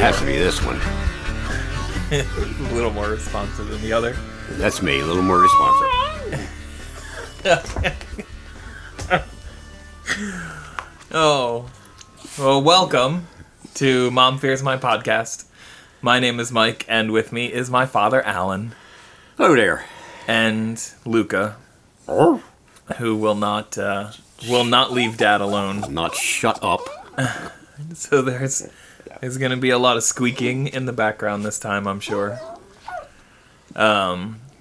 has to be this one. A little more responsive than the other. That's me, a little more responsive. Oh. Well, welcome to Mom Fears My Podcast. My name is Mike, and with me is my father, Alan. Hello there. And Luca, who will not leave Dad alone. I'm not shut up. So there's going to be a lot of squeaking in the background this time, I'm sure. You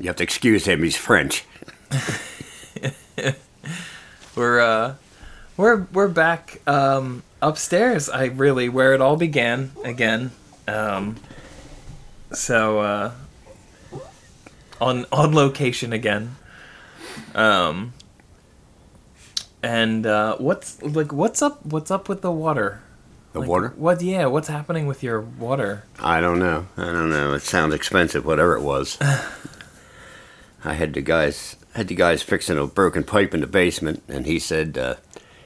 have to excuse him, he's French. We're back upstairs, where it all began again. So on location again. And what's up with the water? The water? What? Yeah. What's happening with your water? I don't know. It sounds expensive, whatever it was. I had the guys fixing a broken pipe in the basement, and he said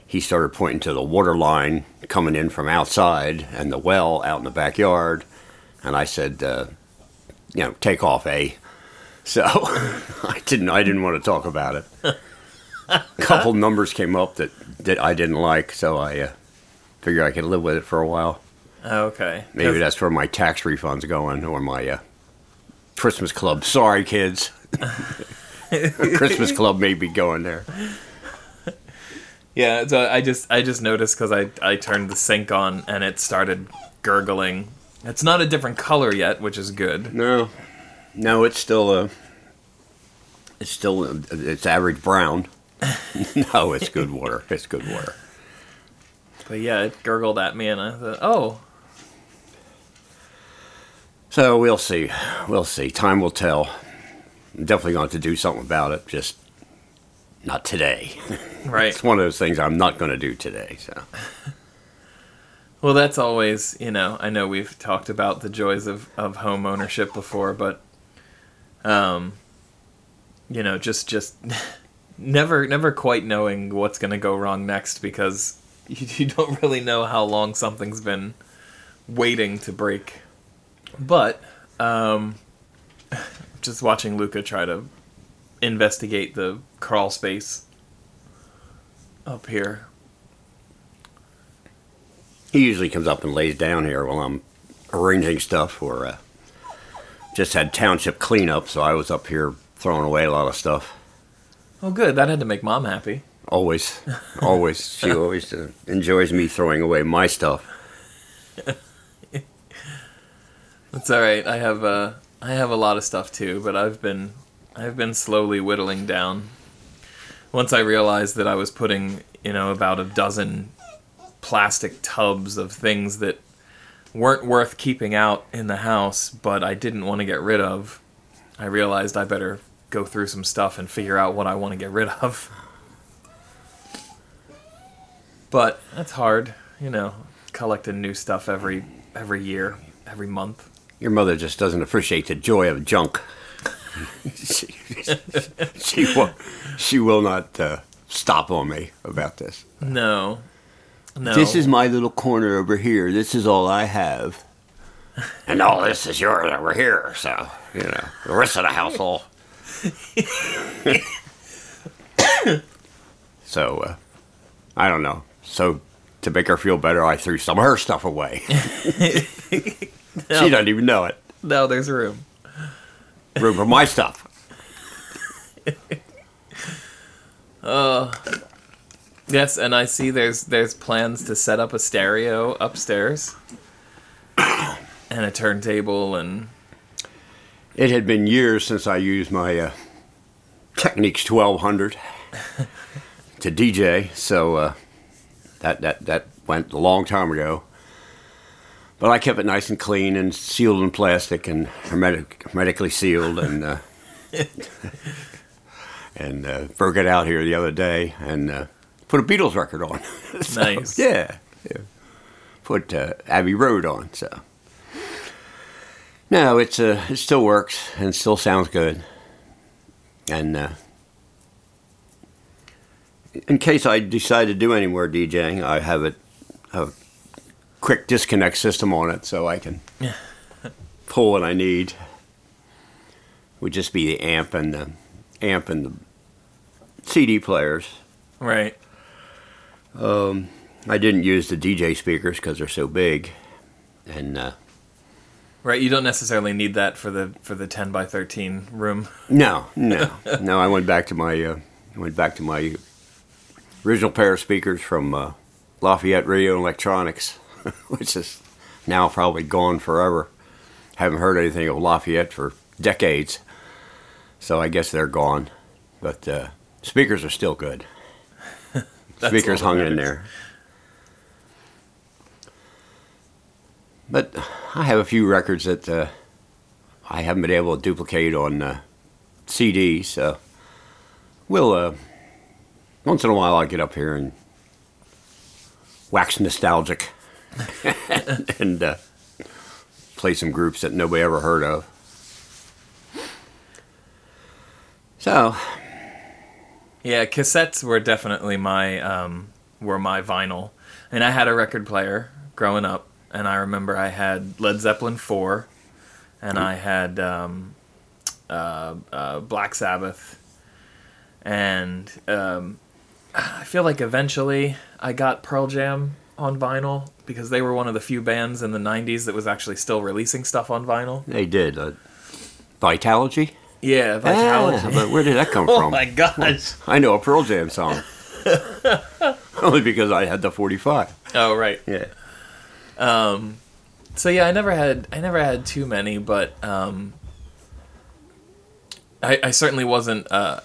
he started pointing to the water line coming in from outside and the well out in the backyard, and I said, take off, eh? So I didn't want to talk about it. A couple numbers came up that I didn't like, so I figured I could live with it for a while. Okay. Maybe that's where my tax refund's going, or my Christmas club. Sorry, kids. Christmas club may be going there. Yeah, so I just noticed because I turned the sink on and it started gurgling. It's not a different color yet, which is good. No, it's still it's average brown. No, it's good water. It's good water. But yeah, it gurgled at me, and I thought, oh. So we'll see. We'll see. Time will tell. I'm definitely going to have to do something about it, just not today. Right. It's one of those things I'm not going to do today, so. Well, that's always, I know we've talked about the joys of home ownership before, but, just never quite knowing what's going to go wrong next, because you don't really know how long something's been waiting to break. But just watching Luca try to investigate the crawl space up here. He usually comes up and lays down here while I'm arranging stuff, or just had township cleanup, so I was up here throwing away a lot of stuff. Oh, good. That had to make Mom happy. Always. She always enjoys me throwing away my stuff. That's all right. I have a lot of stuff too, but I've been slowly whittling down. Once I realized that I was putting, about a dozen plastic tubs of things that weren't worth keeping out in the house, but I didn't want to get rid of, I realized I better go through some stuff and figure out what I want to get rid of. But that's hard, collecting new stuff every year, every month. Your mother just doesn't appreciate the joy of junk. She will not stop on me about this. No. This is my little corner over here. This is all I have. And all this is yours over here, so, the rest of the household. So, I don't know. So, to make her feel better, I threw some of her stuff away. No. She doesn't even know it. No, there's room. Room for my stuff. Yes, and I see there's plans to set up a stereo upstairs and a turntable, and it had been years since I used my Technics 1200 to DJ, so that went a long time ago. But I kept it nice and clean and sealed in plastic and hermetically sealed, and and broke it out here the other day and put a Beatles record on. So, nice. Yeah. Put Abbey Road on. So no, it still works and still sounds good. And in case I decide to do any more DJing, I have it quick disconnect system on it, so I can pull what I need. It would just be the amp and the CD players. Right. I didn't use the DJ speakers because they're so big, and right, you don't necessarily need that for the 10 by 13 room. No. I went back to my original pair of speakers from Lafayette Radio Electronics, which is now probably gone forever. Haven't heard anything of Lafayette for decades, so I guess they're gone. But speakers are still good. Speakers hung in there. But I have a few records that I haven't been able to duplicate on CD, so we'll, once in a while I'll get up here and wax nostalgic and play some groups that nobody ever heard of. So... yeah, cassettes were definitely my vinyl. And I had a record player growing up, and I remember I had Led Zeppelin IV, and I had Black Sabbath, and I feel like eventually I got Pearl Jam on vinyl because they were one of the few bands in the 90s that was actually still releasing stuff on vinyl. They did. Vitalogy? Yeah, Vitalogy. But where did that come from? Oh my gosh. I know a Pearl Jam song. Only because I had the 45. Oh right. Yeah. So yeah, I never had too many, but I certainly wasn't an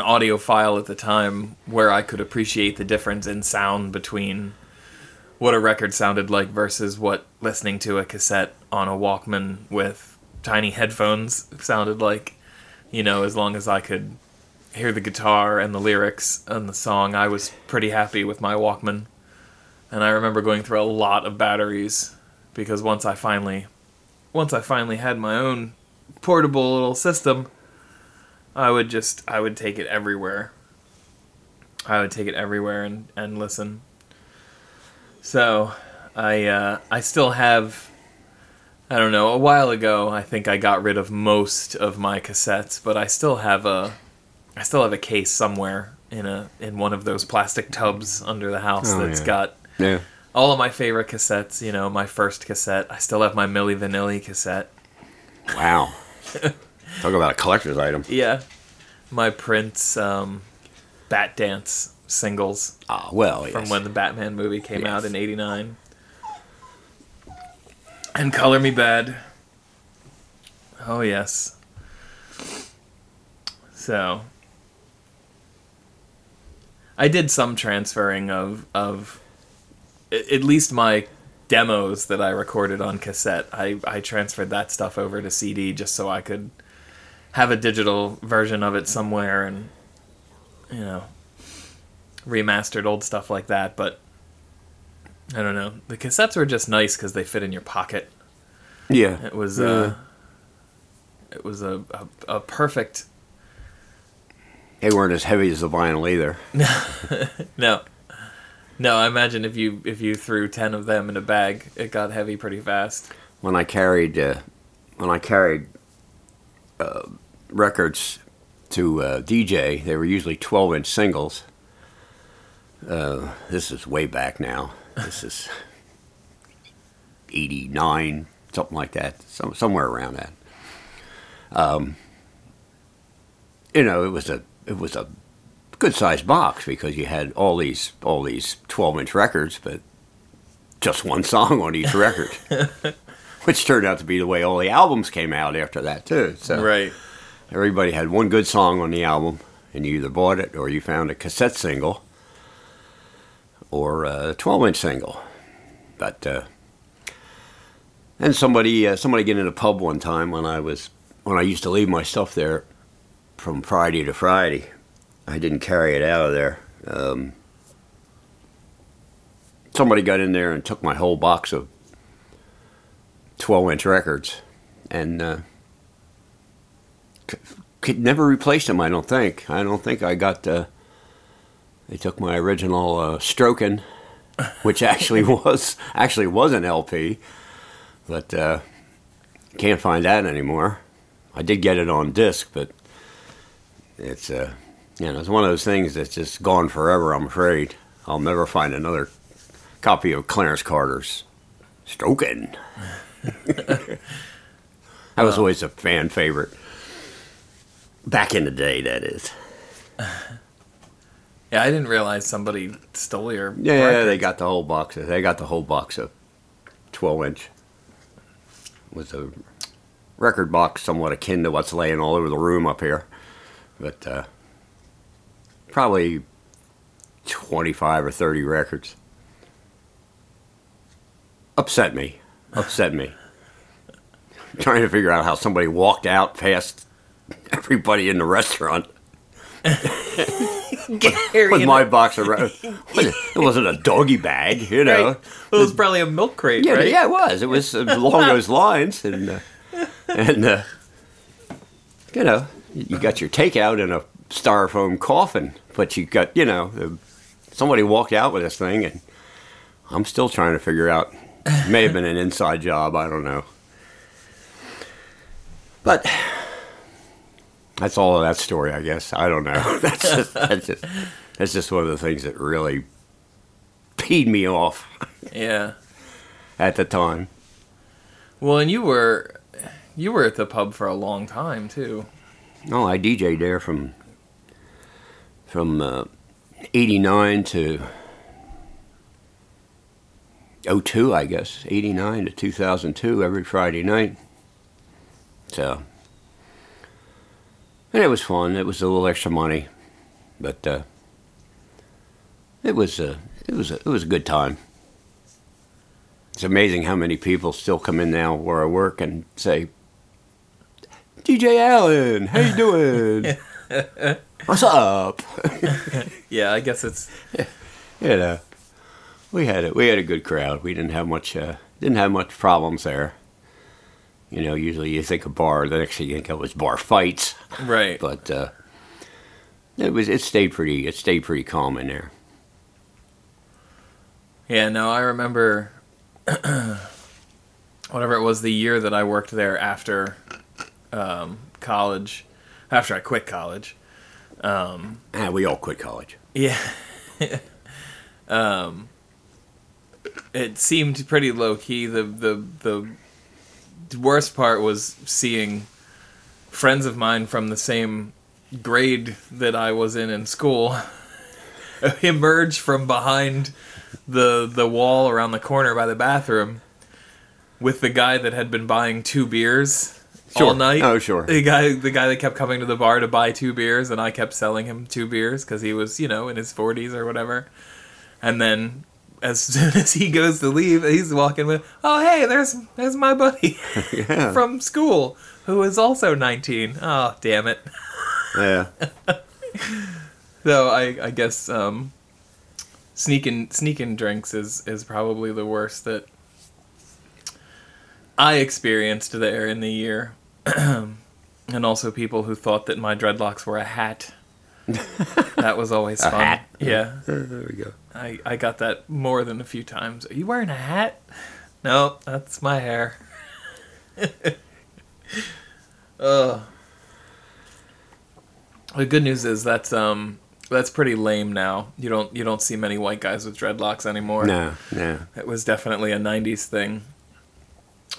audiophile at the time where I could appreciate the difference in sound between what a record sounded like versus what listening to a cassette on a Walkman with tiny headphones sounded like. You know, as long as I could hear the guitar and the lyrics and the song, I was pretty happy with my Walkman. And I remember going through a lot of batteries because once I finally had my own portable little system, I would take it everywhere. and listen. So I still have, I don't know, a while ago I think I got rid of most of my cassettes, but I still have a case somewhere in one of those plastic tubs under the house that's got all of my favorite cassettes, you know, my first cassette. I still have my Milli Vanilli cassette. Wow. Talk about a collector's item. Yeah. My Prince Bat Dance singles. Ah, well, yes. From when the Batman movie came out in 89. And Color Me Bad. Oh, yes. So, I did some transferring of at least my demos that I recorded on cassette. I transferred that stuff over to CD just so I could have a digital version of it somewhere and, you know, remastered old stuff like that, but I don't know. The cassettes were just nice because they fit in your pocket. Yeah. It was a perfect... They weren't as heavy as the vinyl either. No, I imagine if you threw 10 of them in a bag, it got heavy pretty fast. When I carried records to DJ, they were usually 12-inch singles. This is way back now. This is 89, something like that, somewhere around that. You know, it was a good-sized box because you had all these 12-inch records, but just one song on each record, which turned out to be the way all the albums came out after that too. So right, everybody had one good song on the album, and you either bought it or you found a cassette single. Or a 12-inch single, but and somebody get in a pub one time when I used to leave my stuff there from Friday to Friday. I didn't carry it out of there. Somebody got in there and took my whole box of 12-inch records, and could never replace them. I don't think I got. They took my original Strokin which actually was an LP, but can't find that anymore. I did get it on disc, but it's it's one of those things that's just gone forever. I'm afraid I'll never find another copy of Clarence Carter's Strokin. That was always a fan favorite. Back in the day, that is. Yeah, I didn't realize somebody stole your records. They got the whole box. They got the whole box of 12-inch. It was a record box somewhat akin to what's laying all over the room up here. But probably 25 or 30 records. Upset me. I'm trying to figure out how somebody walked out past everybody in the restaurant with my box of records. It wasn't a doggy bag, you know. Right. Well, it was probably a milk crate, right? Yeah, it was. It was along those lines. And you know, you got your takeout in a styrofoam coffin, but you got, somebody walked out with this thing, and I'm still trying to figure out. It may have been an inside job, I don't know. But that's all of that story, I guess. I don't know. That's just one of the things that really peed me off. Yeah. At the time. Well, and you were at the pub for a long time too. No, I DJ'd there from 89 to 02, I guess, 89 to 2002, every Friday night. So, and it was fun. It was a little extra money, but it was a good time. It's amazing how many people still come in now where I work and say, "DJ Allen, how you doing? What's up?" Yeah, I guess it's We had a good crowd. We didn't have much problems there. You know, usually you think of bar, the next thing you think of was bar fights. Right. But it stayed pretty calm in there. Yeah, no, I remember whatever it was, the year that I worked there after college, after I quit college. We all quit college. Yeah. It seemed pretty low key. The worst part was seeing friends of mine from the same grade that I was in school emerge from behind the wall around the corner by the bathroom with the guy that had been buying two beers all night. Oh, sure. The guy that kept coming to the bar to buy two beers, and I kept selling him two beers because he was, in his 40s or whatever. And then, as soon as he goes to leave, he's walking with, "Oh, hey, there's my buddy from school who is also 19. Oh, damn it. Yeah. So I guess sneaking drinks is probably the worst that I experienced there in the year, and also people who thought that my dreadlocks were a hat. That was always fun. Hat. Yeah. There we go. I got that more than a few times. "Are you wearing a hat?" "No, that's my hair." The good news is that's pretty lame now. You don't see many white guys with dreadlocks anymore. No. It was definitely a 90s thing.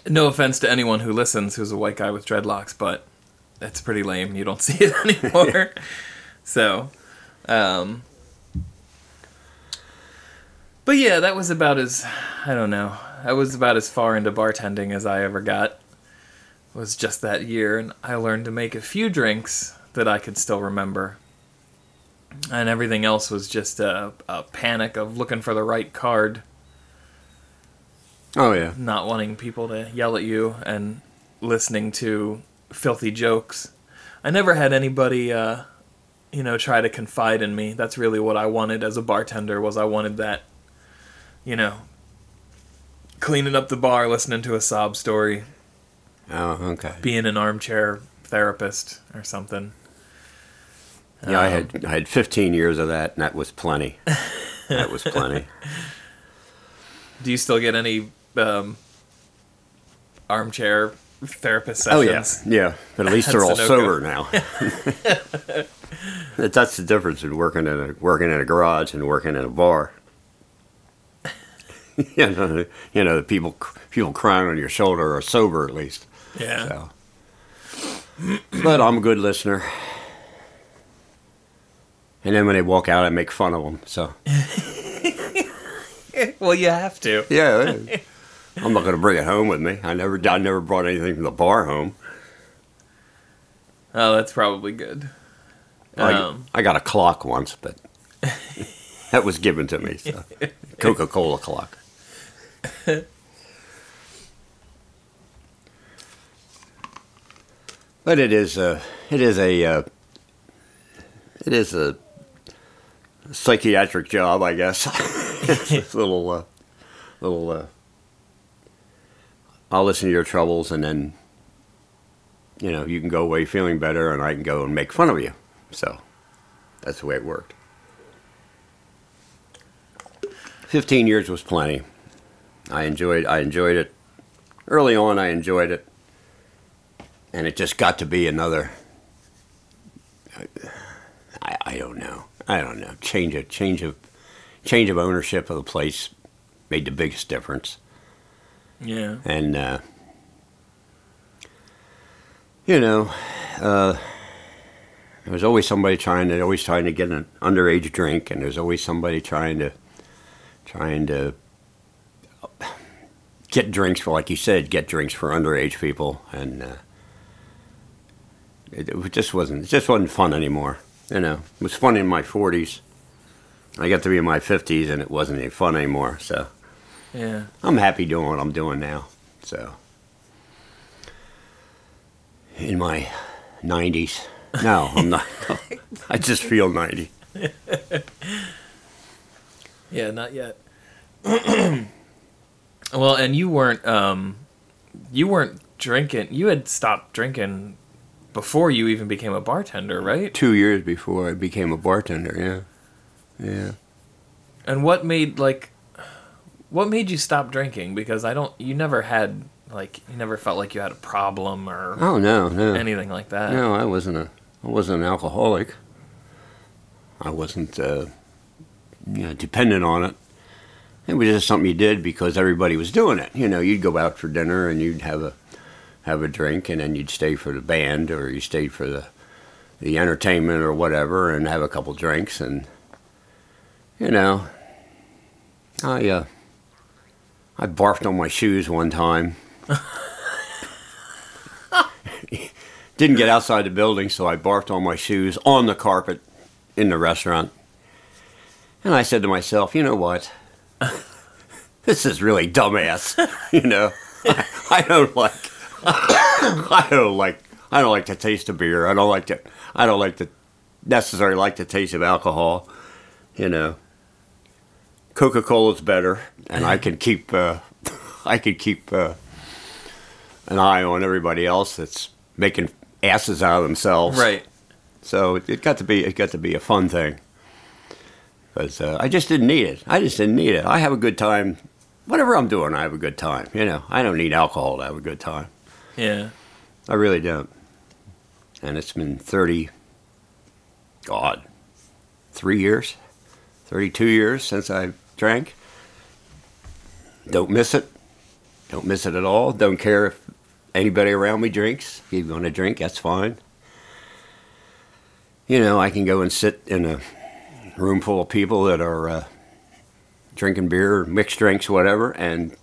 No offense to anyone who listens who's a white guy with dreadlocks, but that's pretty lame. You don't see it anymore. So, but yeah, that was about as, I don't know, I was about as far into bartending as I ever got. It was just that year, and I learned to make a few drinks that I could still remember. And everything else was just a panic of looking for the right card. Oh, yeah. Not wanting people to yell at you and listening to filthy jokes. I never had anybody try to confide in me. That's really what I wanted as a bartender, was I wanted that, cleaning up the bar, listening to a sob story. Oh, okay. Being an armchair therapist or something. Yeah, I had 15 years of that, and that was plenty. Do you still get any armchair therapist sessions? Oh, yeah. But at least they're all sober now. That's the difference in working in a garage and working in a bar. You know, the people crying on your shoulder are sober at least. Yeah. So. But I'm a good listener. And then when they walk out, I make fun of them. So. Well, you have to. Yeah. I'm not going to bring it home with me. I never brought anything from the bar home. Oh, that's probably good. I got a clock once, but that was given to me. So. Coca-Cola clock. But it is a psychiatric job, I guess. It's a little, I'll listen to your troubles and then, you know, you can go away feeling better and I can go and make fun of you. So that's the way it worked. 15 years was plenty. I enjoyed it. Early on, I enjoyed it. And it just got to be another, I don't know. Change of ownership of the place made the biggest difference. Yeah. And, there was always somebody trying to get an underage drink, and there's always somebody trying to get drinks for, like you said, get drinks for underage people, and it just wasn't fun anymore. You know, it was fun in my 40s. I got to be in my 50s, and it wasn't any fun anymore. So, yeah, I'm happy doing what I'm doing now. So, in my 90s, no, I'm not. No, I just feel 90. Yeah, not yet. Well, and you weren't drinking. You had stopped drinking before you even became a bartender, right? 2 years before I became a bartender, yeah. Yeah. And what made you stop drinking? Because you never felt like you had a problem or anything like that. No, I wasn't an alcoholic. I wasn't dependent on it. It was just something you did because everybody was doing it. You know, you'd go out for dinner and you'd have a drink, and then you'd stay for the band or you stayed for the entertainment or whatever, and have a couple drinks. And you know, I barfed on my shoes one time. Didn't get outside the building, so I barfed on my shoes on the carpet in the restaurant. And I said to myself, you know what? This is really dumbass. You know, I don't like the taste of beer. I don't necessarily like the taste of alcohol. You know, Coca-Cola's better, and I can keep an eye on everybody else that's making asses out of themselves. Right. So it got to be a fun thing. Because I just didn't need it. I have a good time. Whatever I'm doing, I have a good time. You know, I don't need alcohol to have a good time. Yeah. I really don't. And it's been 32 years since I drank. Don't miss it. Don't miss it at all. Don't care if anybody around me drinks. If you want to drink, that's fine. You know, I can go and sit in a room full of people that are drinking beer, mixed drinks, whatever, and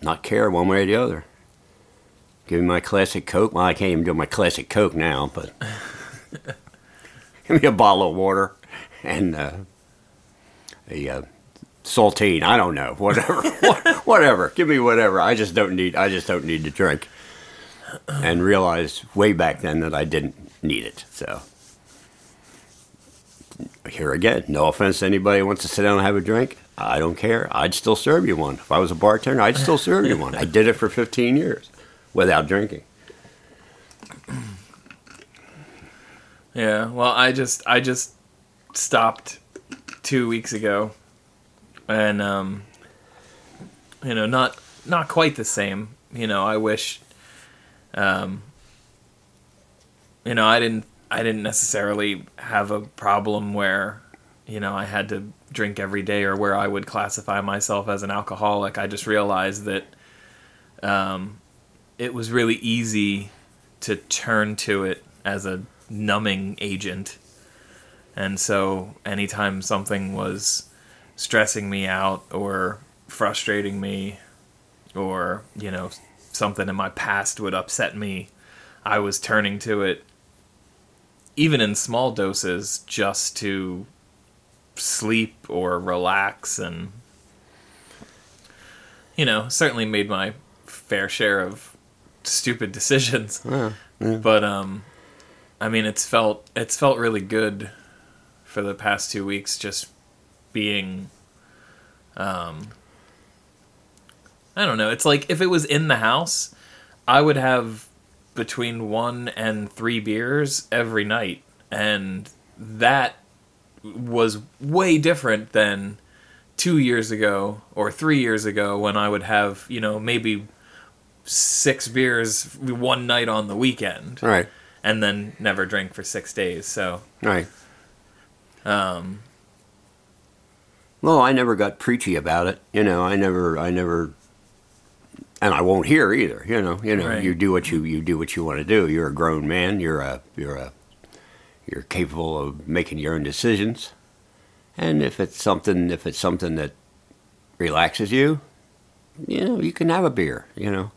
not care one way or the other. Give me my classic Coke. Well, I can't even do my classic Coke now, but give me a bottle of water and a saltine. I don't know, whatever, whatever. Give me whatever. I just don't need to drink. And realized way back then that I didn't need it. So. Here again, no offense to anybody who wants to sit down and have a drink. I don't care. I'd still serve you one. If I was a bartender, I'd still serve you one. I did it for 15 years without drinking. Yeah, well, I just stopped 2 weeks ago. And you know, not quite the same. You know, I wish, you know, I didn't necessarily have a problem where, you know, I had to drink every day or where I would classify myself as an alcoholic. I just realized that it was really easy to turn to it as a numbing agent. And so anytime something was stressing me out or frustrating me or, you know, something in my past would upset me, I was turning to it, even in small doses, just to sleep or relax, and, you know, certainly made my fair share of stupid decisions. Yeah, yeah. But I mean, it's felt really good for the past 2 weeks, just being, I don't know. It's like if it was in the house, I would have between 1 and 3 beers every night, and that was way different than 2 years ago or 3 years ago when I would have, you know, maybe 6 beers one night on the weekend. Right. And then never drink for 6 days. So. Right. Well, I never got preachy about it. You know, I never, and I won't hear either. You know, right. you do what you want to do. You're a grown man. You're capable of making your own decisions. And if it's something that relaxes you, you know, you can have a beer, you know.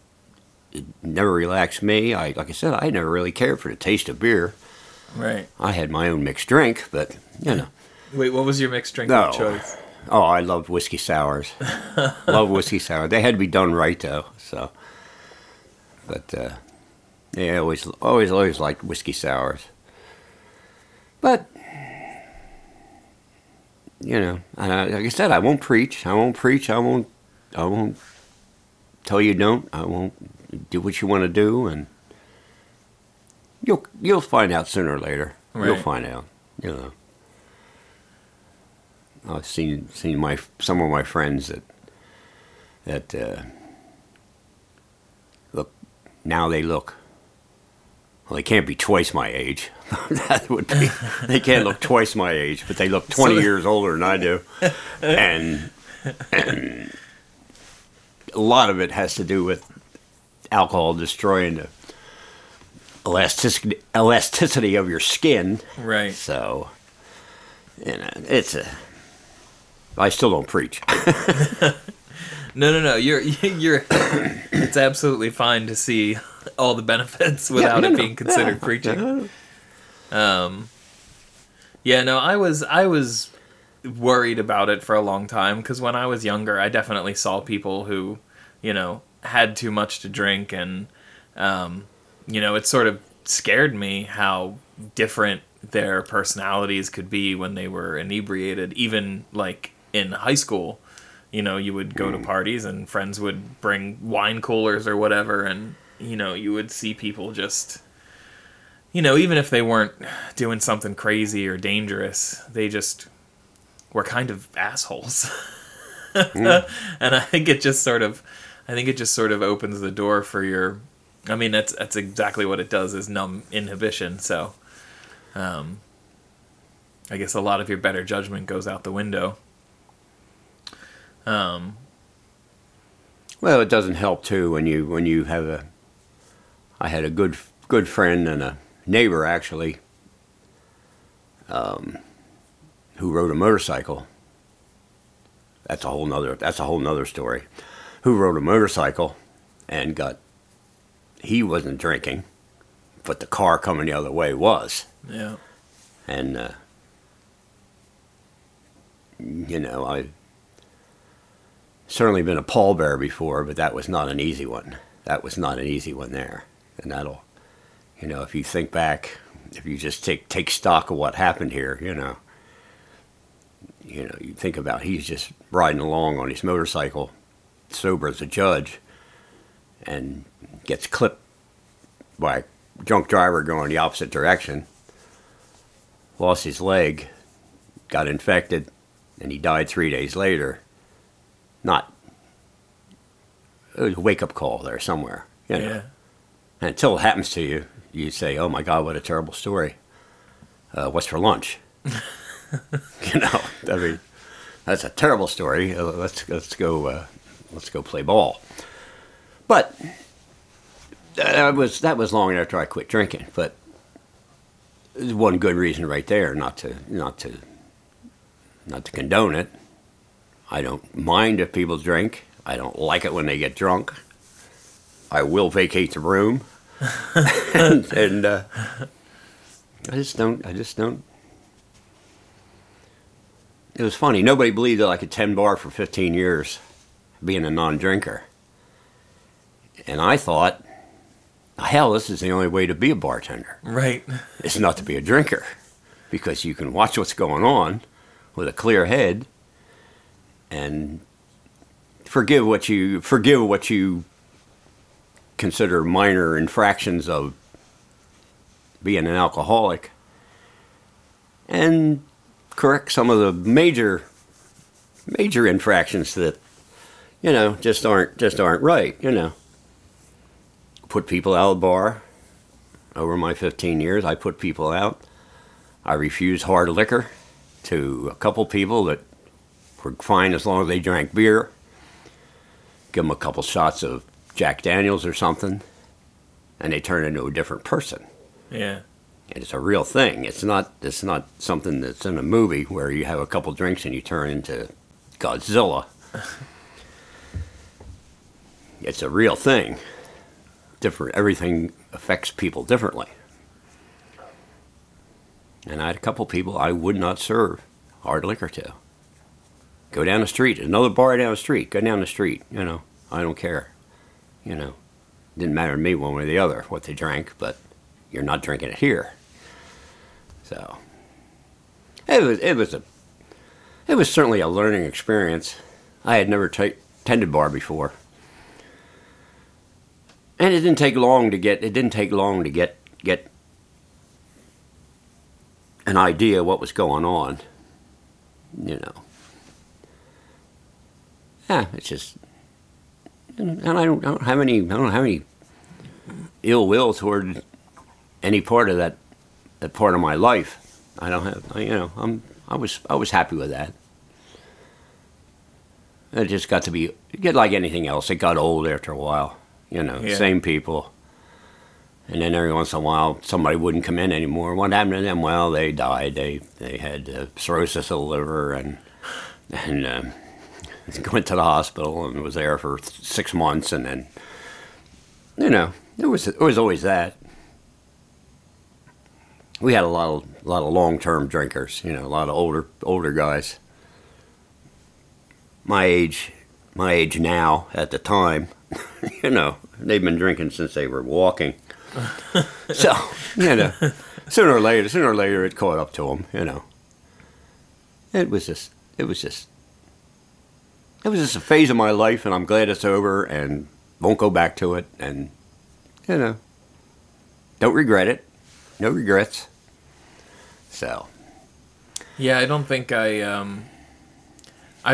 It never relaxed me. Like I said, I never really cared for the taste of beer. Right. I had my own mixed drink, but, you know. Wait, what was your mixed drink of choice? Oh, I loved whiskey sours. Love whiskey sours. They had to be done right, though, so. But, yeah, I always liked whiskey sours. But, you know, like I said, I won't preach. I won't tell you don't. I won't do what you want to do, and you'll find out sooner or later. Right. You'll find out. You know, I've seen some of my friends that look now they look. Well, they can't be twice my age. That would be. They can't look twice my age, but they look 20 years older than I do. And a lot of it has to do with alcohol destroying the elasticity of your skin. Right. So, you know, I still don't preach. No. You're. It's absolutely fine to see all the benefits without it being considered preaching. Yeah, no, I was worried about it for a long time, because when I was younger, I definitely saw people who, you know, had too much to drink, and, you know, it sort of scared me how different their personalities could be when they were inebriated. Even, like, in high school, you know, you would go to parties, and friends would bring wine coolers or whatever, and, you know, you would see people just, you know, even if they weren't doing something crazy or dangerous, they just were kind of assholes. Mm. And I think it just sort of opens the door for your, I mean, that's exactly what it does, is numb inhibition. So, I guess a lot of your better judgment goes out the window. Well, it doesn't help too when you have a. I had a good friend and a neighbor, actually, who rode a motorcycle. That's a whole nother story. Who rode a motorcycle and got. He wasn't drinking, but the car coming the other way was. Yeah. And you know, I. Certainly been a pallbearer before, but that was not an easy one. That was not an easy one there. And that'll, you know, if you think back, if you just take stock of what happened here, you know, you think about, he's just riding along on his motorcycle, sober as a judge, and gets clipped by a drunk driver going the opposite direction, lost his leg, got infected, and he died 3 days later. Not a wake-up call there somewhere. You know? Yeah. And until it happens to you, you say, oh, my God, what a terrible story. What's for lunch? You know, I mean, that's a terrible story. Let's go play ball. But that was long after I quit drinking. But there's one good reason right there not to condone it. I don't mind if people drink. I don't like it when they get drunk. I will vacate the room, and I just don't. It was funny. Nobody believed that I could 10 bar for 15 years being a non-drinker. And I thought, hell, this is the only way to be a bartender. Right. It's not to be a drinker, because you can watch what's going on with a clear head and forgive what you consider minor infractions of being an alcoholic and correct some of the major infractions that, you know, just aren't right, you know. Put people out of the bar over my 15 years. I put people out. I refused hard liquor to a couple people that were fine as long as they drank beer. Give them a couple shots of Jack Daniels or something, and they turn into a different person. Yeah. And it's a real thing. It's not something that's in a movie where you have a couple drinks and you turn into Godzilla. It's a real thing. Different. Everything affects people differently. And I had a couple people I would not serve hard liquor to. Go down the street. Another bar down the street. Go down the street. You know, I don't care. You know, didn't matter to me one way or the other what they drank, but you're not drinking it here. So it was certainly a learning experience. I had never tended bar before, and it didn't take long to get an idea of what was going on. You know, it's just, and I don't have any ill will toward any part of that part of my life. I was happy with that. It just got to be, like anything else, it got old after a while, you know. Yeah. Same people, and then every once in a while somebody wouldn't come in anymore. What happened to them? Well, they died. They had cirrhosis of the liver and went to the hospital and was there for 6 months, and then, you know, it was always that. We had a lot of long-term drinkers, you know, a lot of older guys. My age now, at the time, you know, they've been drinking since they were walking. So, you know, sooner or later, it caught up to them, you know. It was just a phase of my life, and I'm glad it's over, and won't go back to it, and, you know, don't regret it, no regrets. So. Yeah, I don't think I'm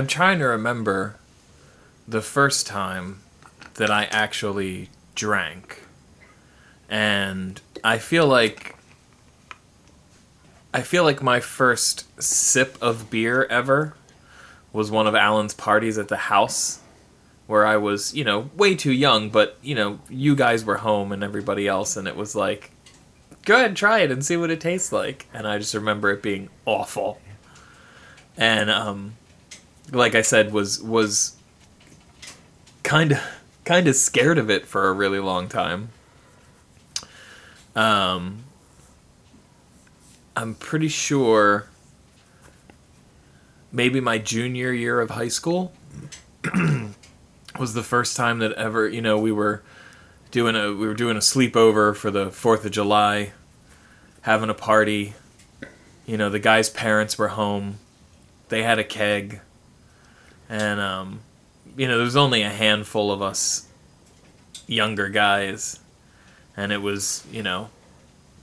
trying to remember the first time that I actually drank. And I feel like my first sip of beer ever was one of Alan's parties at the house, where I was, you know, way too young, but, you know, you guys were home and everybody else, and it was like, go ahead and try it and see what it tastes like. And I just remember it being awful. And, like I said, was kind of scared of it for a really long time. I'm pretty sure maybe my junior year of high school was the first time that ever, you know, we were doing a sleepover for the 4th of July, having a party. You know, the guy's parents were home. They had a keg. And, you know, there was only a handful of us younger guys. And it was, you know,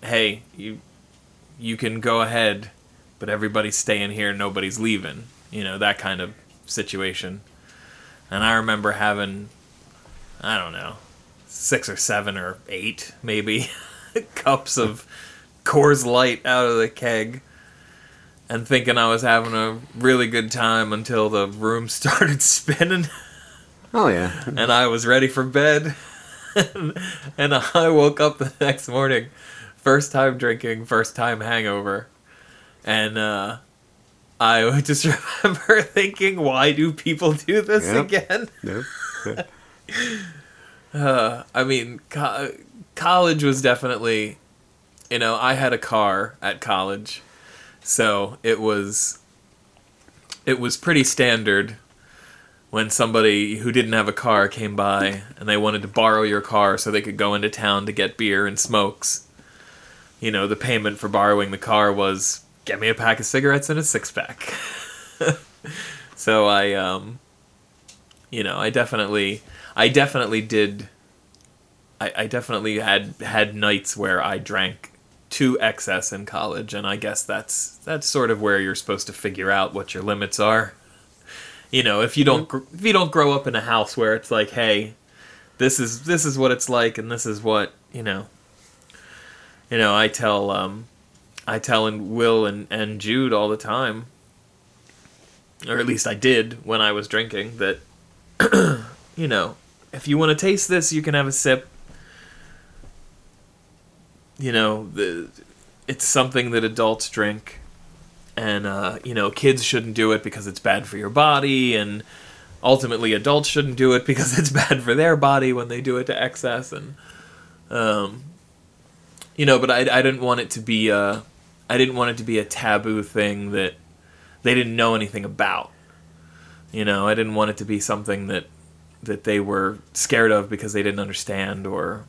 hey, you can go ahead, but everybody's staying here, nobody's leaving. You know, that kind of situation. And I remember having I don't know, 6 or 7 or 8 maybe cups of Coors Light out of the keg, and thinking I was having a really good time until the room started spinning. Oh yeah. And I was ready for bed. And I woke up the next morning, first time drinking, first time hangover. And I just remember thinking, why do people do this again? Yep. I mean, college was definitely, you know, I had a car at college, so it was pretty standard when somebody who didn't have a car came by and they wanted to borrow your car so they could go into town to get beer and smokes. You know, the payment for borrowing the car was, get me a pack of cigarettes and a 6-pack. So I definitely had nights where I drank to excess in college, and I guess that's sort of where you're supposed to figure out what your limits are. You know, if you don't grow up in a house where it's like, hey, this is what it's like, and this is what, you know. You know, I tell Will and Jude all the time, or at least I did when I was drinking, that, you know, if you want to taste this, you can have a sip. You know, it's something that adults drink, and, you know, kids shouldn't do it because it's bad for your body, and ultimately adults shouldn't do it because it's bad for their body when they do it to excess, and, you know, but I didn't want it to be a taboo thing that they didn't know anything about. You know, I didn't want it to be something that they were scared of because they didn't understand, or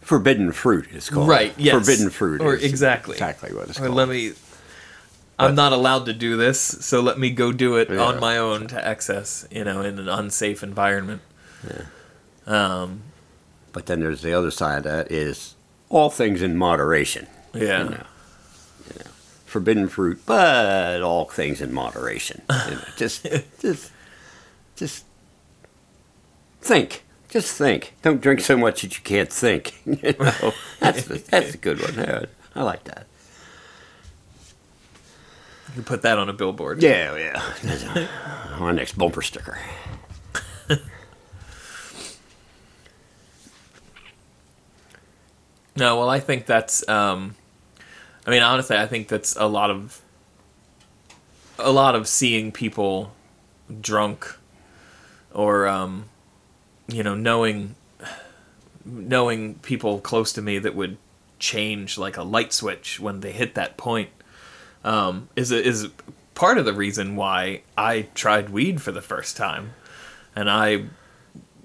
forbidden fruit is called. Right, yes. Forbidden fruit. Or exactly what it's called. Or I'm not allowed to do this, so let me go do it on my own to excess, you know, in an unsafe environment. Yeah. But then there's the other side of that is all things in moderation. Yeah. You know, forbidden fruit, but all things in moderation. You know, just think. Just think. Don't drink so much that you can't think. You know, that's a good one. Yeah, I like that. You can put that on a billboard. Yeah. Our next bumper sticker. No, well, I think that's. I mean, honestly, I think that's a lot of seeing people drunk, or. You know, knowing people close to me that would change like a light switch when they hit that point is part of the reason why I tried weed for the first time. And I,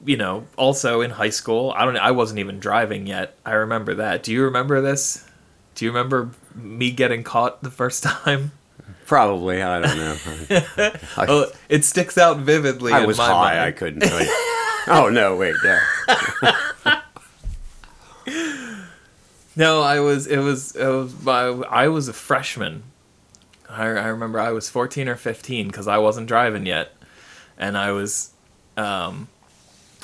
you know, also in high school, I wasn't even driving yet. I remember that. Do you remember this? Do you remember me getting caught the first time? Probably, I don't know. Well, it sticks out vividly. I was high. Mind. I couldn't. Oh, no, wait, no. No, I was a freshman. I remember I was 14 or 15 because I wasn't driving yet. And I was, I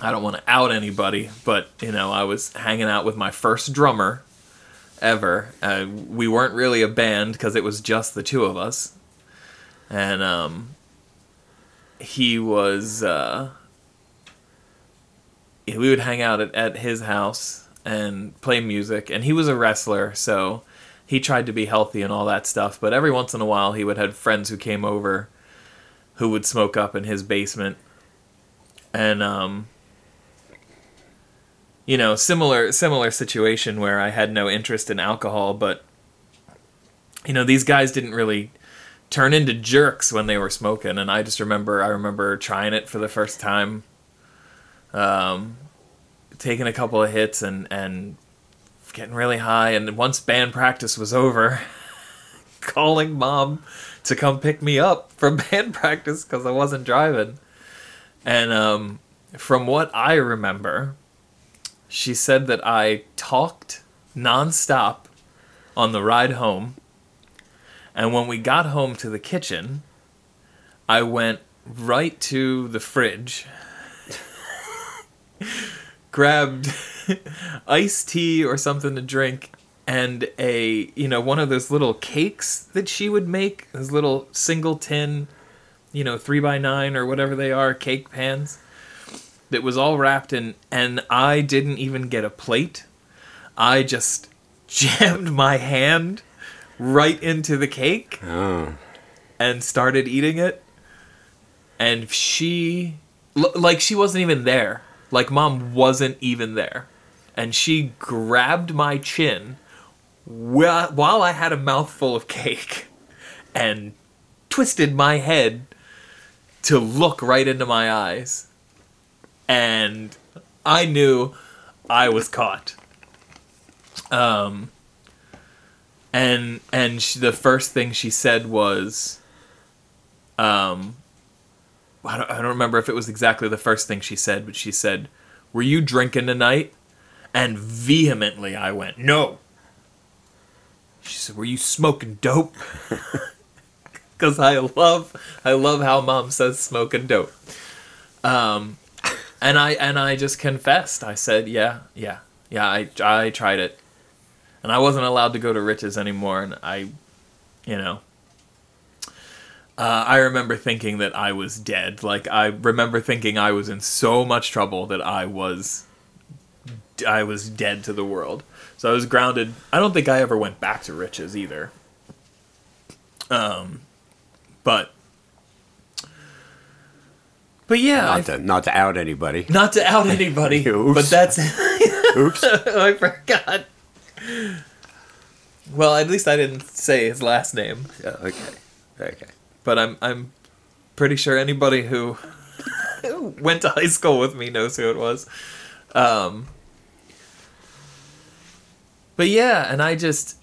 don't want to out anybody, but, you know, I was hanging out with my first drummer ever. We weren't really a band because it was just the two of us. And, he was, we would hang out at his house and play music, and he was a wrestler, so he tried to be healthy and all that stuff, but every once in a while he would have friends who came over who would smoke up in his basement. And you know, similar situation where I had no interest in alcohol, but you know, these guys didn't really turn into jerks when they were smoking, and I just remember trying it for the first time. Taking a couple of hits and getting really high, and once band practice was over, calling mom to come pick me up from band practice because I wasn't driving. And from what I remember, she said that I talked nonstop on the ride home, and when we got home to the kitchen, I went right to the fridge grabbed iced tea or something to drink and a, you know, one of those little cakes that she would make, those little single tin, you know, 3x9 or whatever they are, cake pans that was all wrapped in, and I didn't even get a plate. I just jammed my hand right into the cake and started eating it. And she, like, she wasn't even there. Like, Mom wasn't even there. And she grabbed my chin while I had a mouthful of cake and twisted my head to look right into my eyes. And I knew I was caught. And she, the first thing she said was, I don't remember if it was exactly the first thing she said, but she said, "Were you drinking tonight?" And vehemently I went, "No." She said, "Were you smoking dope?" Because I love how Mom says smoking dope. And I just confessed. I said, yeah. I tried it. And I wasn't allowed to go to Rich's anymore, and I, you know, I remember thinking that I was dead. Like, I remember thinking I was in so much trouble that I was dead to the world. So I was grounded. I don't think I ever went back to Rich's either. But yeah, not to out anybody. Not to out anybody. Oops. But that's oops. I forgot. Well, at least I didn't say his last name. Yeah, okay. But I'm pretty sure anybody who went to high school with me knows who it was. But yeah, and I just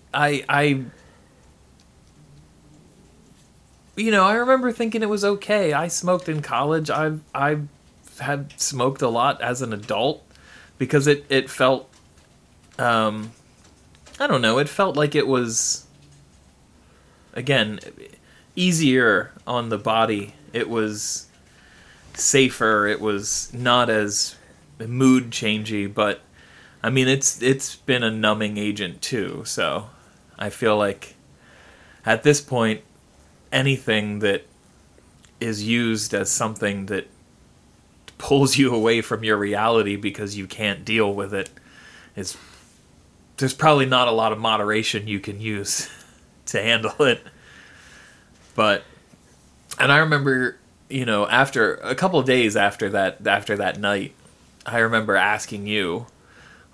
you know, I remember thinking it was okay. I smoked in college. I had smoked a lot as an adult because it felt I don't know, it felt like it was, again, easier on the body. It was safer. It was not as mood changey, but I mean, it's been a numbing agent too. So I feel like at this point, anything that is used as something that pulls you away from your reality because you can't deal with it is, there's probably not a lot of moderation you can use to handle it. But, and I remember, you know, after a couple of days after that night, I remember asking you,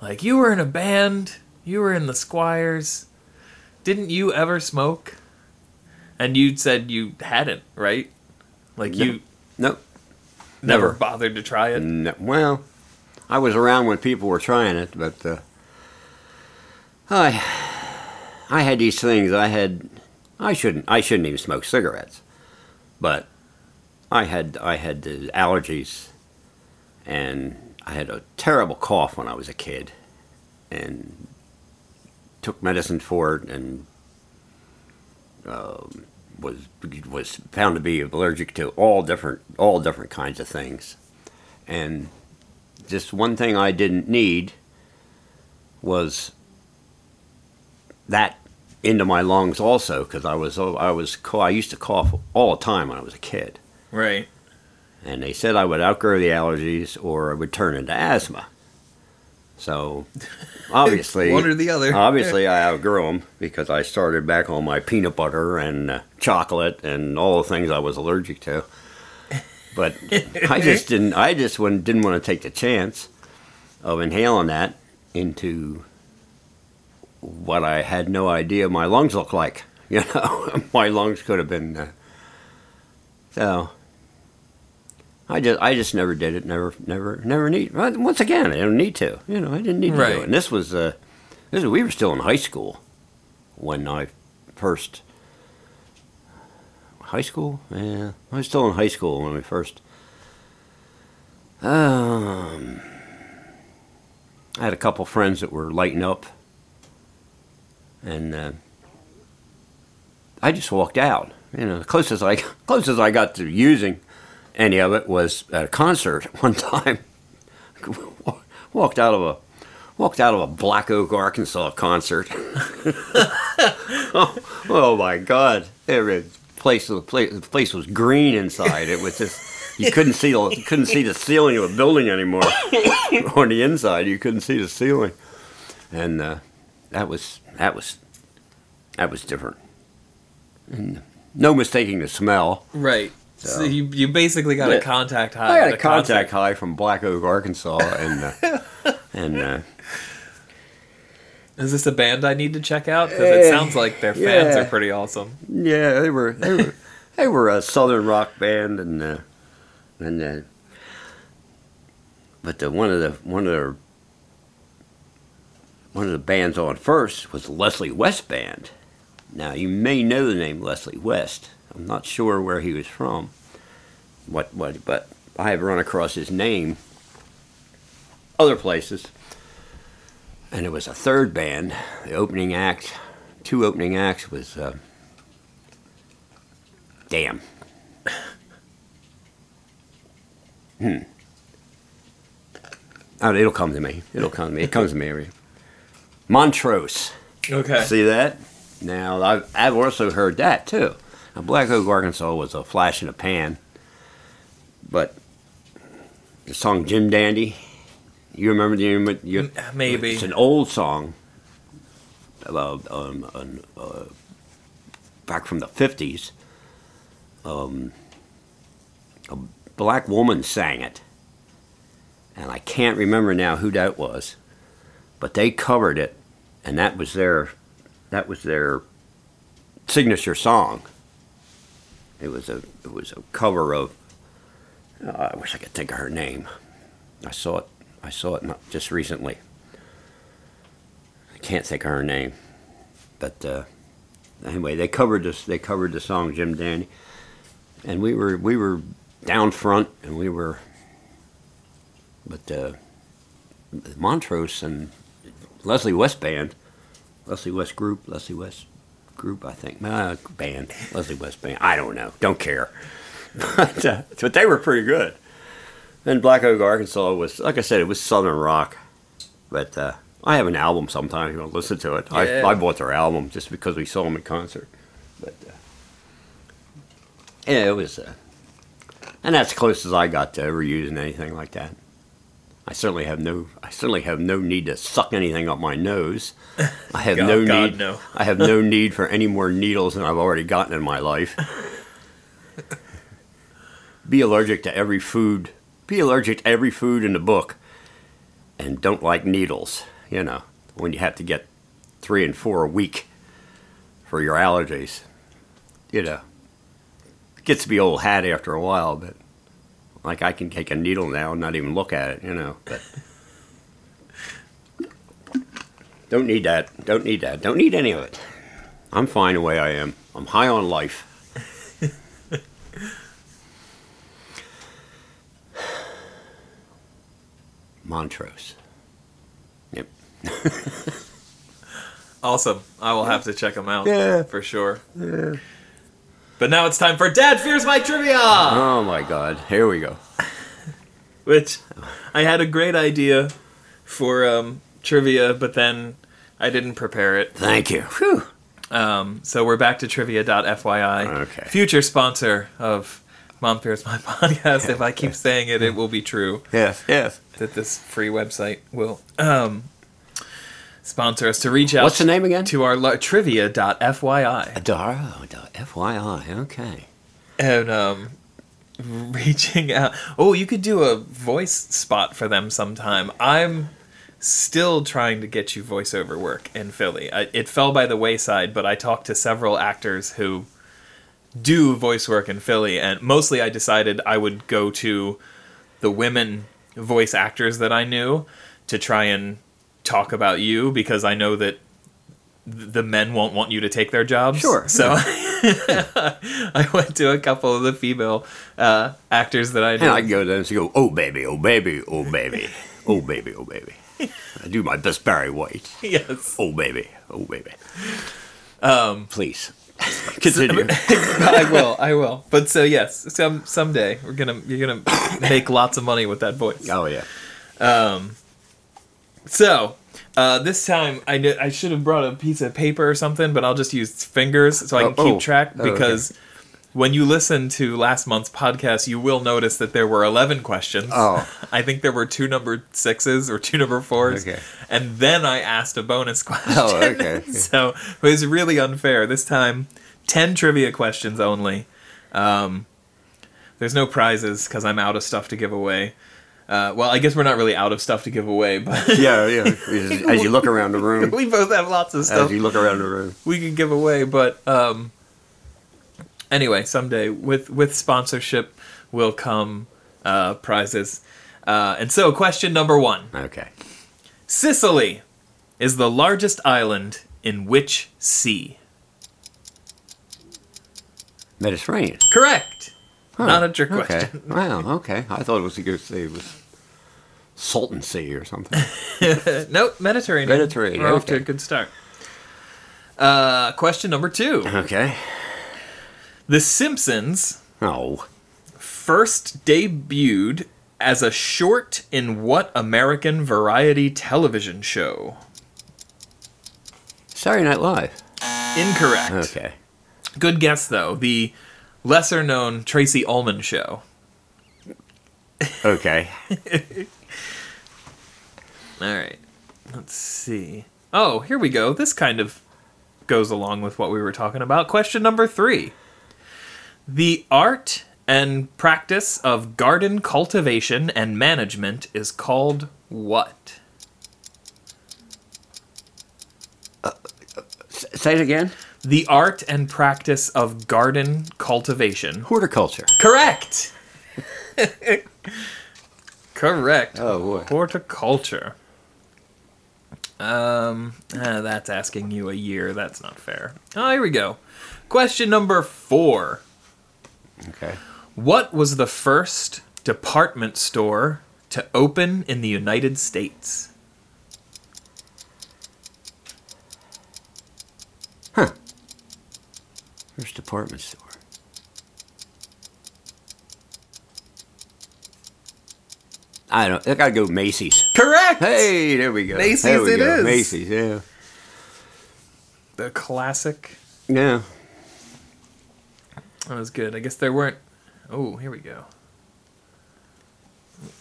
like, you were in a band, you were in the Squires, didn't you ever smoke? And you said you hadn't, right? Like, no, you... No. Never bothered to try it? No. Well, I was around when people were trying it, but... I had these things. I shouldn't even smoke cigarettes, but I had the allergies, and I had a terrible cough when I was a kid, and took medicine for it, and was found to be allergic to all different kinds of things, and just one thing I didn't need was that into my lungs also, because I used to cough all the time when I was a kid. Right. And they said I would outgrow the allergies or I would turn into asthma. So, obviously... one or the other. Obviously, I outgrew them because I started back on my peanut butter and chocolate and all the things I was allergic to. But I just didn't want to take the chance of inhaling that into... what I had no idea my lungs looked like, you know. My lungs could have been. So I just never did it. Never need. Once again, I don't need to. You know, I didn't need to do it. And this was we were still in high school when I first. High school? Yeah, I was still in high school when we first. I had a couple friends that were lighting up. And I just walked out. You know, the closest I got to using any of it was at a concert one time. Walked out of a Black Oak, Arkansas concert. oh my God! The place was green inside. It was just you couldn't see the ceiling of a building anymore. On the inside, you couldn't see the ceiling, and that was different. And no mistaking the smell. Right. So you basically got a contact high. I got a contact high from Black Oak, Arkansas, and is this a band I need to check out? Because it sounds like their fans are pretty awesome. Yeah, they were they were a southern rock band, but one of the bands on first was the Leslie West band. Now you may know the name Leslie West. I'm not sure where he was from. But I have run across his name other places. And it was a third band. The opening act, two opening acts was Oh, it'll come to me. It comes to me every Montrose. Okay. See that? Now I've also heard that too. Now, Black Oak, Arkansas was a flash in a pan, but the song Jim Dandy, you remember the... Maybe. It's an old song, back from the 50s. A black woman sang it, and I can't remember now who that was, but they covered it, and that was their signature song. It was a cover of... I wish I could think of her name. I saw it not just recently. I can't think of her name, but anyway, they covered this. They covered the song Jim Dandy, and we were down front, and we were... But Montrose and Leslie West band, Leslie West group, I think. Band. Leslie West band. I don't know. Don't care. But they were pretty good. And Black Oak, Arkansas was, like I said, it was southern rock. But I have an album sometimes. You want to listen to it. Yeah. I bought their album just because we saw them in concert. But yeah, it was... and that's as close as I got to ever using anything like that. I certainly have no need to suck anything up my nose. I have no need. I have no need for any more needles than I've already gotten in my life. Be allergic to every food. Be allergic to every food in the book, and don't like needles. You know, when you have to get 3 and 4 a week for your allergies. You know, it gets to be old hat after a while, but... Like, I can take a needle now and not even look at it, you know. But don't need that. Don't need that. Don't need any of it. I'm fine the way I am. I'm high on life. Montrose. Yep. Awesome. I will have to check them out. Yeah. For sure. Yeah. But now it's time for Dad Fears My Trivia! Oh my God, here we go. Which, I had a great idea for trivia, but then I didn't prepare it. Thank you. Whew. So we're back to trivia.fyi. Okay. Future sponsor of Mom Fears My Podcast. If I keep saying it, it will be true. Yes. That this free website will... sponsor us to reach out. What's the name again? To our trivia.fyi. Fyi. Okay. And reaching out. Oh, you could do a voice spot for them sometime. I'm still trying to get you voiceover work in Philly. It fell by the wayside, but I talked to several actors who do voice work in Philly, and mostly I decided I would go to the women voice actors that I knew to try and talk about you, because I know that the men won't want you to take their jobs. Sure. So I went to a couple of the female actors that I knew. And I go to them and go, "Oh baby, oh baby, oh baby, oh baby, oh baby." I do my best Barry White. Yes. Oh baby, oh baby. Please continue. I will. But so yes, someday you're gonna make lots of money with that voice. Oh yeah. So, this time I should have brought a piece of paper or something, but I'll just use fingers so I can keep track, because when you listen to last month's podcast, you will notice that there were 11 questions. Oh. I think there were 2 number 6s or 2 number 4s. Okay. And then I asked a bonus question. Oh, okay. So it was really unfair. This time, 10 trivia questions only. There's no prizes because I'm out of stuff to give away. Well, I guess we're not really out of stuff to give away, but as you look around the room, we both have lots of stuff. As you look around the room, we can give away. But anyway, someday with sponsorship will come prizes. And so, question number 1. Okay. Sicily is the largest island in which sea? Mediterranean. Correct. Huh. Not a trick question. Wow, okay. I thought it was going to say it was Salton Sea or something. Nope, Mediterranean. Mediterranean. We're off to a good start. Question number 2. Okay. The Simpsons first debuted as a short in what American variety television show? Saturday Night Live. Incorrect. Okay. Good guess, though. The lesser-known Tracy Ullman Show. Okay. All right. Let's see. Oh, here we go. This kind of goes along with what we were talking about. Question number 3. The art and practice of garden cultivation and management is called what? Say it again. The art and practice of garden cultivation. Horticulture. Correct. Correct. Oh, boy. Horticulture. That's asking you a year. That's not fair. Oh, here we go. Question number 4. Okay. What was the first department store to open in the United States? Huh. First department store. I don't know. I gotta go Macy's. Correct! Hey, there we go. Macy's it is. Macy's, yeah. The classic. Yeah. That was good. I guess there weren't... Oh, here we go.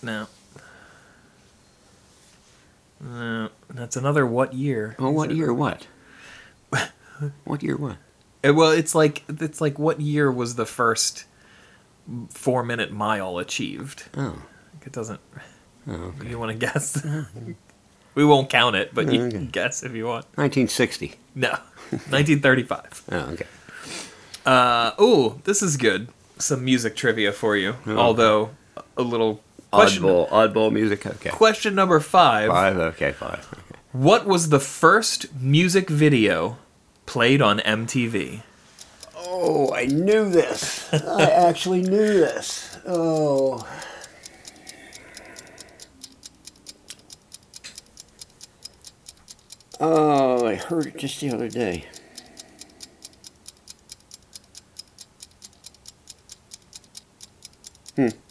No. That's another what year. Oh, what year what? What year what? Well, it's like what year was the first 4-minute mile achieved? Oh. It doesn't... Oh, okay. You want to guess? We won't count it, but you can guess if you want. 1960. No. 1935. Oh, okay. This is good. Some music trivia for you. Oh, although, a little... Oddball music, okay. Question number 5. Five, okay. What was the first music video played on MTV? Oh, I knew this. I actually knew this. Oh. Oh, I heard it just the other day.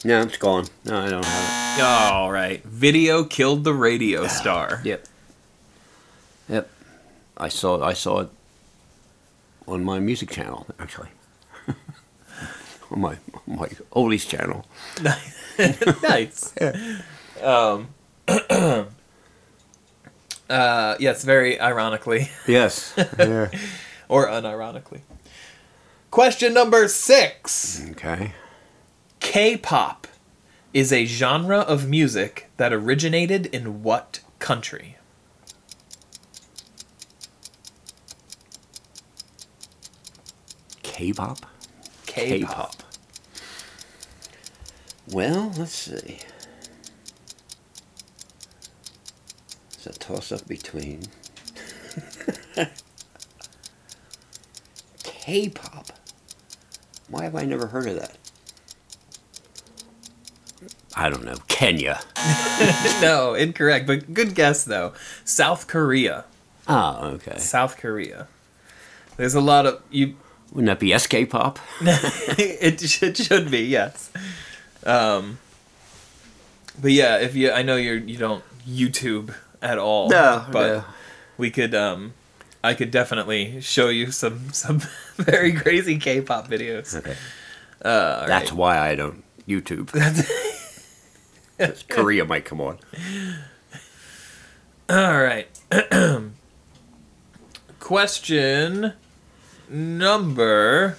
No, it's gone. No, I don't have it. All right. Video killed the radio star. Yep. I saw it on my music channel, actually. on my oldies channel. Nice. Yeah. Yes, very ironically. Yes. Yeah. Or unironically. Question number 6. Okay. K-pop is a genre of music that originated in what country? K-pop? K-pop. Well, let's see. It's a toss-up between... K-pop? Why have I never heard of that? I don't know. Kenya. No, incorrect, but good guess, though. South Korea. Oh, okay. South Korea. There's a lot of... you. Wouldn't that be SK Pop? It should be, yes. But yeah, if you don't YouTube at all. No, but no. We could. I could definitely show you some very crazy K-pop videos. Okay. That's right. Why I don't YouTube. Korea might come on. All right. Question number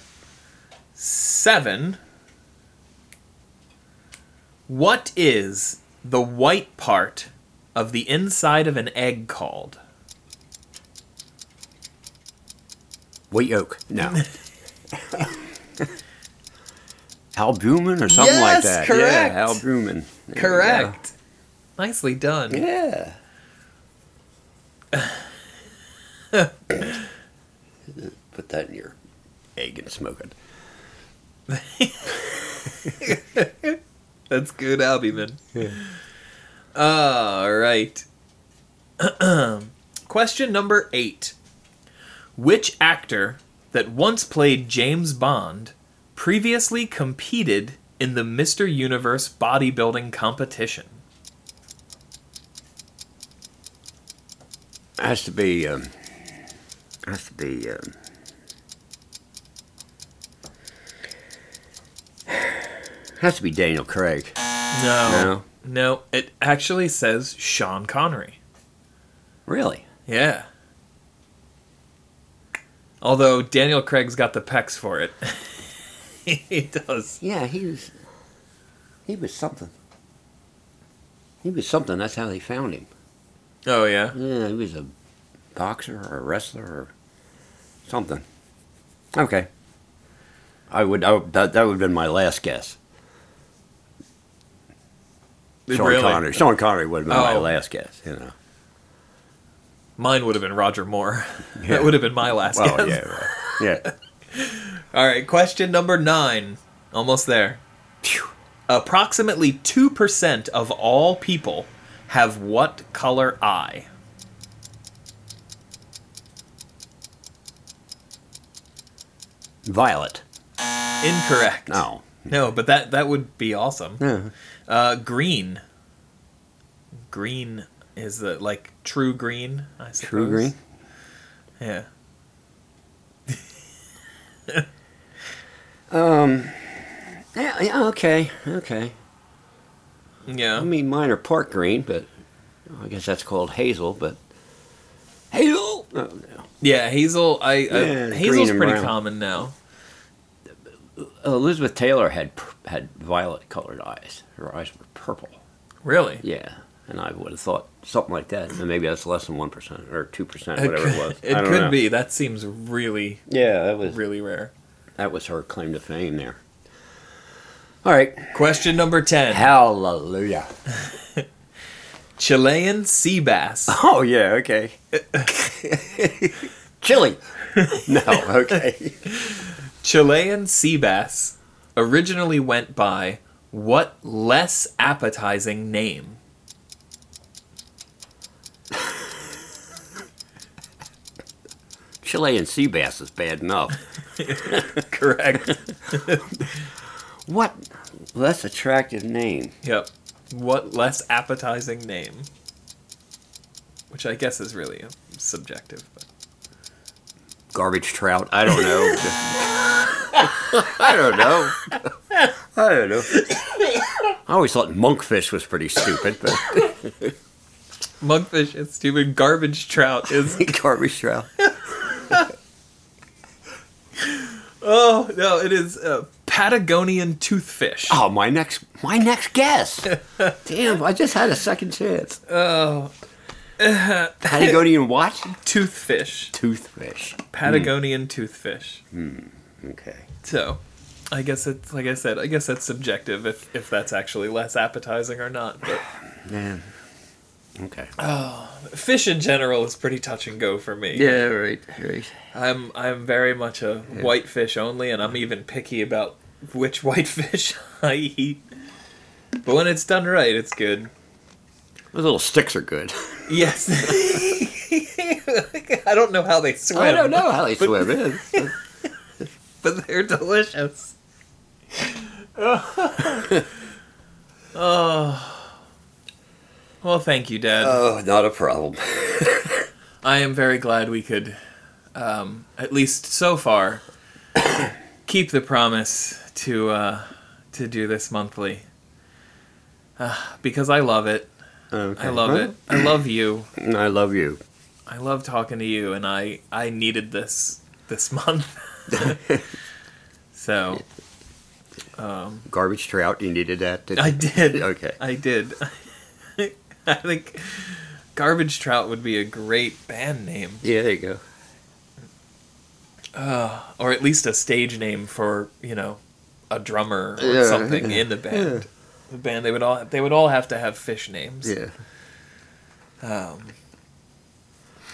7. What is the white part of the inside of an egg called? White yolk. No. Albumin or something like that. Correct. Yeah, albumin. There correct. Nicely done. Yeah. Put that in your egg and smoke it. That's good albumin. Yeah. All right. Question number 8. Which actor that once played James Bond previously competed in the Mr. Universe bodybuilding competition? Has to be has to be Daniel Craig. No. It actually says Sean Connery. Really? Yeah. Although Daniel Craig's got the pecs for it. He does. Yeah, he was something. He was something. That's how they found him. Oh, yeah? Yeah, he was a boxer or a wrestler or something. Okay. That would have been my last guess. Sean Connery. Sean Connery would have been my last guess, you know. Mine would have been Roger Moore. Yeah. That would have been my last guess. Oh, yeah. Yeah. All right, question number 9. Almost there. Phew. Approximately 2% of all people have what color eye? Violet. Incorrect. No. No, but that would be awesome. Yeah. Green. Green is the true green, I suppose. True green? Yeah. Yeah, okay. Yeah. I mean, mine are part green, but I guess that's called hazel, but... Hazel! Oh, no. Yeah, hazel, hazel's pretty common now. Elizabeth Taylor had violet-colored eyes. Her eyes were purple. Really? Yeah, and I would have thought something like that, and maybe that's less than 1% or 2%, whatever it was. It could be. That seems really, really rare. That was her claim to fame there. All right. Question number 10. Hallelujah. Chilean sea bass. Oh, yeah, okay. Chile. No, okay. Chilean sea bass originally went by what less appetizing name? Chilean sea bass is bad enough. Correct. What less attractive name? Yep. What less appetizing name? Which I guess is really subjective. But. Garbage trout. I don't know. I don't know. I always thought monkfish was pretty stupid, but monkfish is stupid. Garbage trout is garbage trout. Oh no! It is Patagonian toothfish. Oh, my next guess. Damn! I just had a second chance. Oh, Patagonian what? Toothfish. Patagonian toothfish. Okay. So, I guess it's like I said. I guess that's subjective if that's actually less appetizing or not. But man. Okay. Oh, fish in general is pretty touch and go for me. Yeah, right. I'm very much a white fish only, and I'm even picky about which white fish I eat. But when it's done right, it's good. Those little sticks are good. Yes. I don't know how they swim. But they're delicious. Oh. Well, thank you, Dad. Oh, not a problem. I am very glad we could, at least so far, keep the promise to do this monthly. Because I love it. Okay. I love it. I love you. I love you. I love talking to you, and I needed this month. So... garbage trout, you needed that? I did. Okay. I did. I think Garbage Trout would be a great band name. Yeah, there you go. Or at least a stage name for, a drummer or something in the band. Yeah. The band, they would all have to have fish names. Yeah.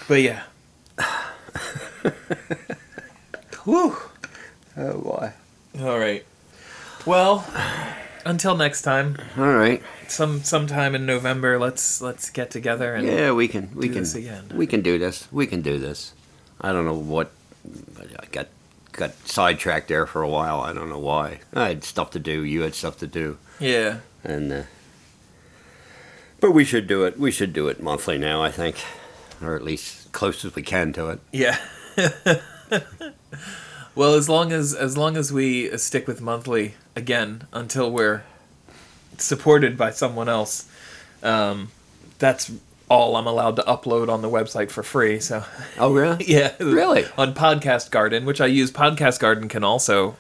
But yeah. Whew. Oh, boy. All right. Well, until next time. All right. Sometime in November, let's get together and we can do this again. We can do this. I don't know what. I got sidetracked there for a while. I don't know why. I had stuff to do. You had stuff to do. Yeah. And but we should do it. We should do it monthly now, I think, or at least close as we can to it. Yeah. Well, as long as we stick with monthly again until we're supported by someone else, that's all I'm allowed to upload on the website for free. So, oh really? Yeah, really. On Podcast Garden, which I use, Podcast Garden can also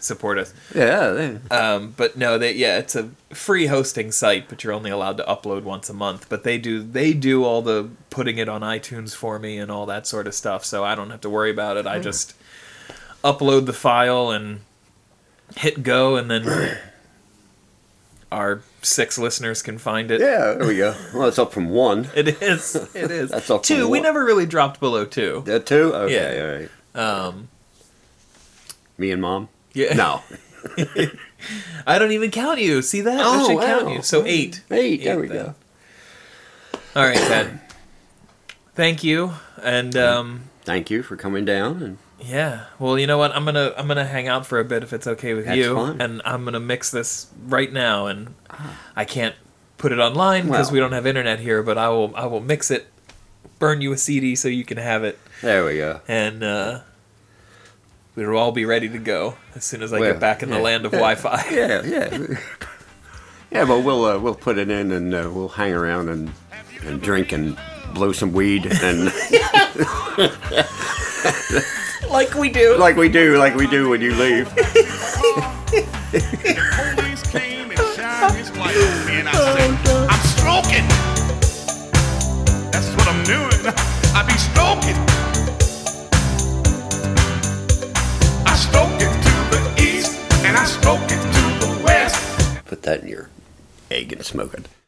support us. Yeah. But no, it's a free hosting site, but you're only allowed to upload once a month. But they do all the putting it on iTunes for me and all that sort of stuff. So I don't have to worry about it. I just upload the file and hit go, and then our 6 listeners can find it. Yeah, there we go. Well, it's up from 1. It is. That's up 2. From 1. We never really dropped below 2. 2? Okay, yeah. All right. Me and Mom? Yeah. No. I don't even count you. See that? Oh, I should count you. So 8. 8, there we go. All right, Dad. Thank you, and... thank you for coming down and... Yeah. Well, you know what? I'm gonna hang out for a bit if it's okay with you. That's fine. And I'm gonna mix this right now. And I can't put it online because we don't have internet here. But I will mix it, burn you a CD so you can have it. There we go. And we'll all be ready to go as soon as I get back in the land of Wi-Fi. Yeah. Yeah, but we'll put it in and we'll hang around and drink and blow some weed and. Like we do when you leave. The police came and shined his light on me, and I said, I'm stroking. That's what I'm doing. I be stroking. I stroke it to the east, and I stroke it to the west. Put that in your egg and smoke it.